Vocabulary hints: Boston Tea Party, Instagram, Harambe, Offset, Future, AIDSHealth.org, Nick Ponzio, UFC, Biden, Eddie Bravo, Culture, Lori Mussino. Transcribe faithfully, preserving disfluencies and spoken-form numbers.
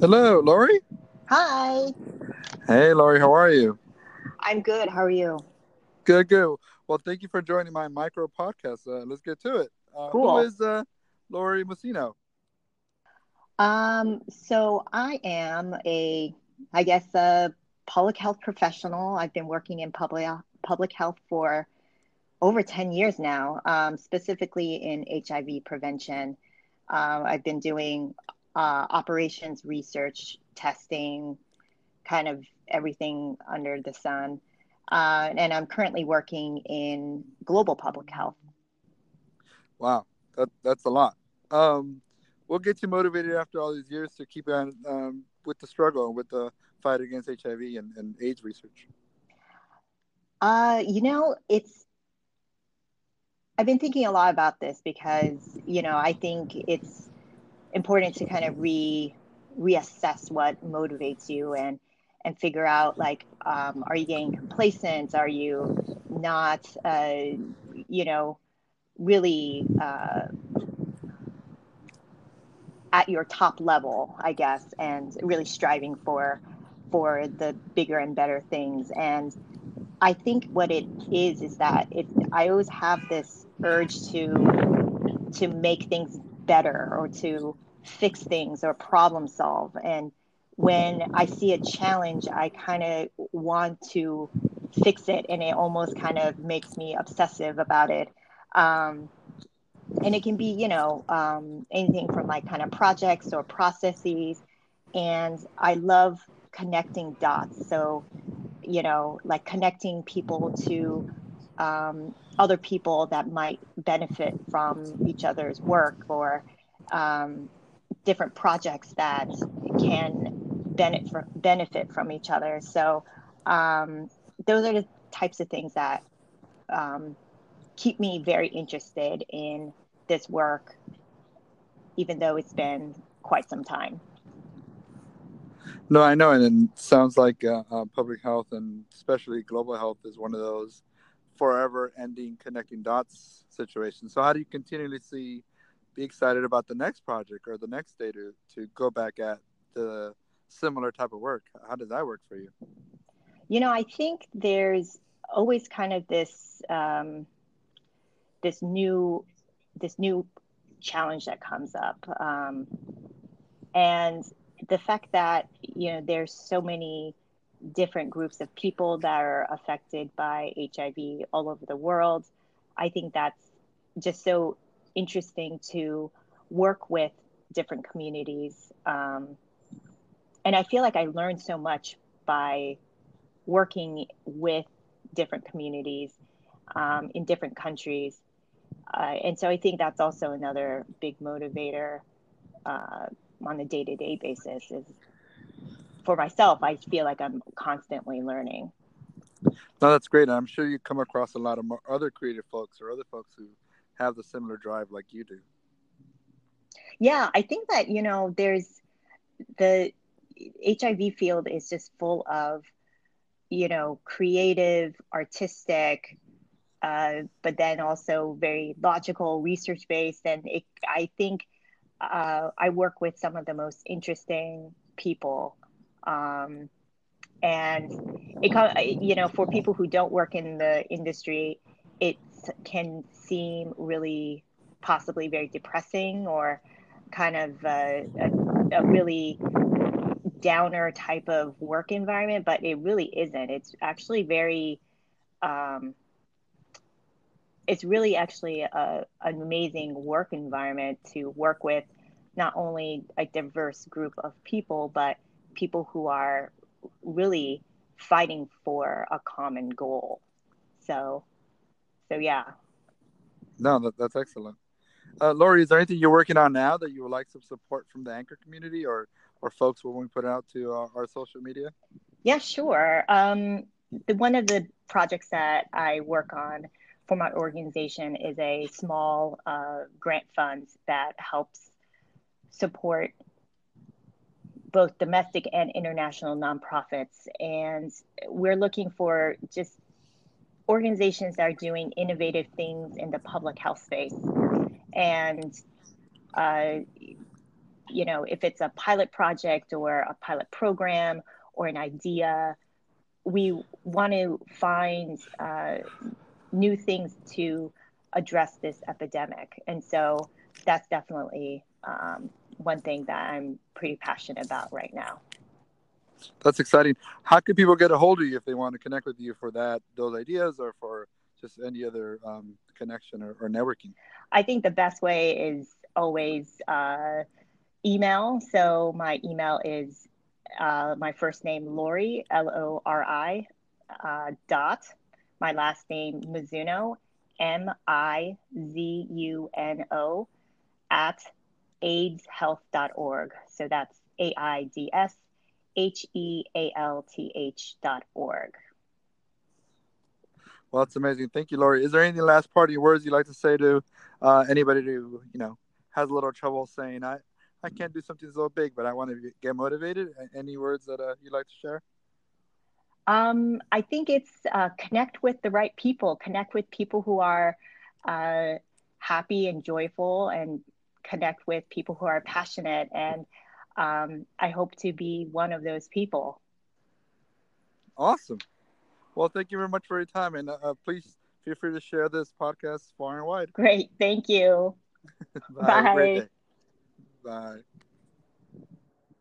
Hello, Lori. Hi. Hey, Lori. How are you? I'm good. How are you? Good, good. Well, thank you for joining my micro podcast. Uh, let's get to it. Uh, cool. Who is uh, Lori Mussino? Um, so I am a, I guess, a public health professional. I've been working in public public health for over ten years now, um, specifically in H I V prevention. Uh, I've been doing uh, operations, research, testing, kind of everything under the sun. Uh, and I'm currently working in global public health. Wow, that, that's a lot. Um, we'll get you motivated after all these years to keep on um, with the struggle, with the fight against H I V and, and AIDS research. Uh, you know, it's, I've been thinking a lot about this because, you know, I think it's important to kind of re reassess what motivates you and and figure out, like, um, are you getting complacent? Are you not, uh, you know, really uh, at your top level, I guess, and really striving for for the bigger and better things? And I think what it is is that it, I always have this urge to to make things better or to fix things or problem solve. And when I see a challenge, I kind of want to fix it, and it almost kind of makes me obsessive about it. Um, and it can be, you know, um, anything from like kind of projects or processes. And I love connecting dots. So, you know, like connecting people to um, other people that might benefit from each other's work or um, different projects that can benefit from each other. So um, those are the types of things that um, keep me very interested in this work, even though it's been quite some time. No, I know. And it sounds like uh, uh, public health and especially global health is one of those forever ending connecting dots situations. So how do you continually see, be excited about the next project or the next day to, to go back at the similar type of work? How does that work for you? You know, I think there's always kind of this um, this new this new challenge that comes up, um, and the fact that, you know, there's so many different groups of people that are affected by H I V all over the world. I think that's just so interesting to work with different communities. Um, And I feel like I learned so much by working with different communities um, in different countries. Uh, and so I think that's also another big motivator uh, on a day-to-day basis is for myself, I feel like I'm constantly learning. No, that's great. I'm sure you come across a lot of other creative folks or other folks who have the similar drive like you do. Yeah, I think that, you know, there's the H I V field is just full of, you know, creative, artistic, uh, but then also very logical, research-based. And it, I think uh, I work with some of the most interesting people. Um, and, it, you know, for people who don't work in the industry, it can seem really possibly very depressing or kind of a, a, a really downer type of work environment, but it really isn't. It's actually very, um, it's really actually a, an amazing work environment to work with not only a diverse group of people, but people who are really fighting for a common goal. So, so yeah. No, that, that's excellent. Uh, Lori, is there anything you're working on now that you would like some support from the anchor community or or folks when we put it out to our, our social media? Yeah, sure. Um, the, one of the projects that I work on for my organization is a small uh, grant fund that helps support both domestic and international nonprofits. And we're looking for just organizations that are doing innovative things in the public health space. And uh, you know, if it's a pilot project or a pilot program or an idea, we want to find uh, new things to address this epidemic. And so that's definitely um, one thing that I'm pretty passionate about right now. That's exciting. How can people get a hold of you if they want to connect with you for that, those ideas, or for just any other um, connection or, or networking? I think the best way is always uh, email. So my email is uh, my first name, Lori, L O R I, uh, dot, my last name, Mizuno, M I Z U N O, at A I D S Health dot org. So that's A I D S H E A L T H dot org. Well, that's amazing. Thank you, Lori. Is there any last parting words you'd like to say to uh, anybody who, you know, has a little trouble saying, I, I can't do something so big, but I want to get motivated? Any words that uh, you'd like to share? Um, I think it's uh, connect with the right people. Connect with people who are uh, happy and joyful, and connect with people who are passionate. And um, I hope to be one of those people. Awesome. Well, thank you very much for your time. And uh, please feel free to share this podcast far and wide. Great. Thank you. Bye. Bye. Bye.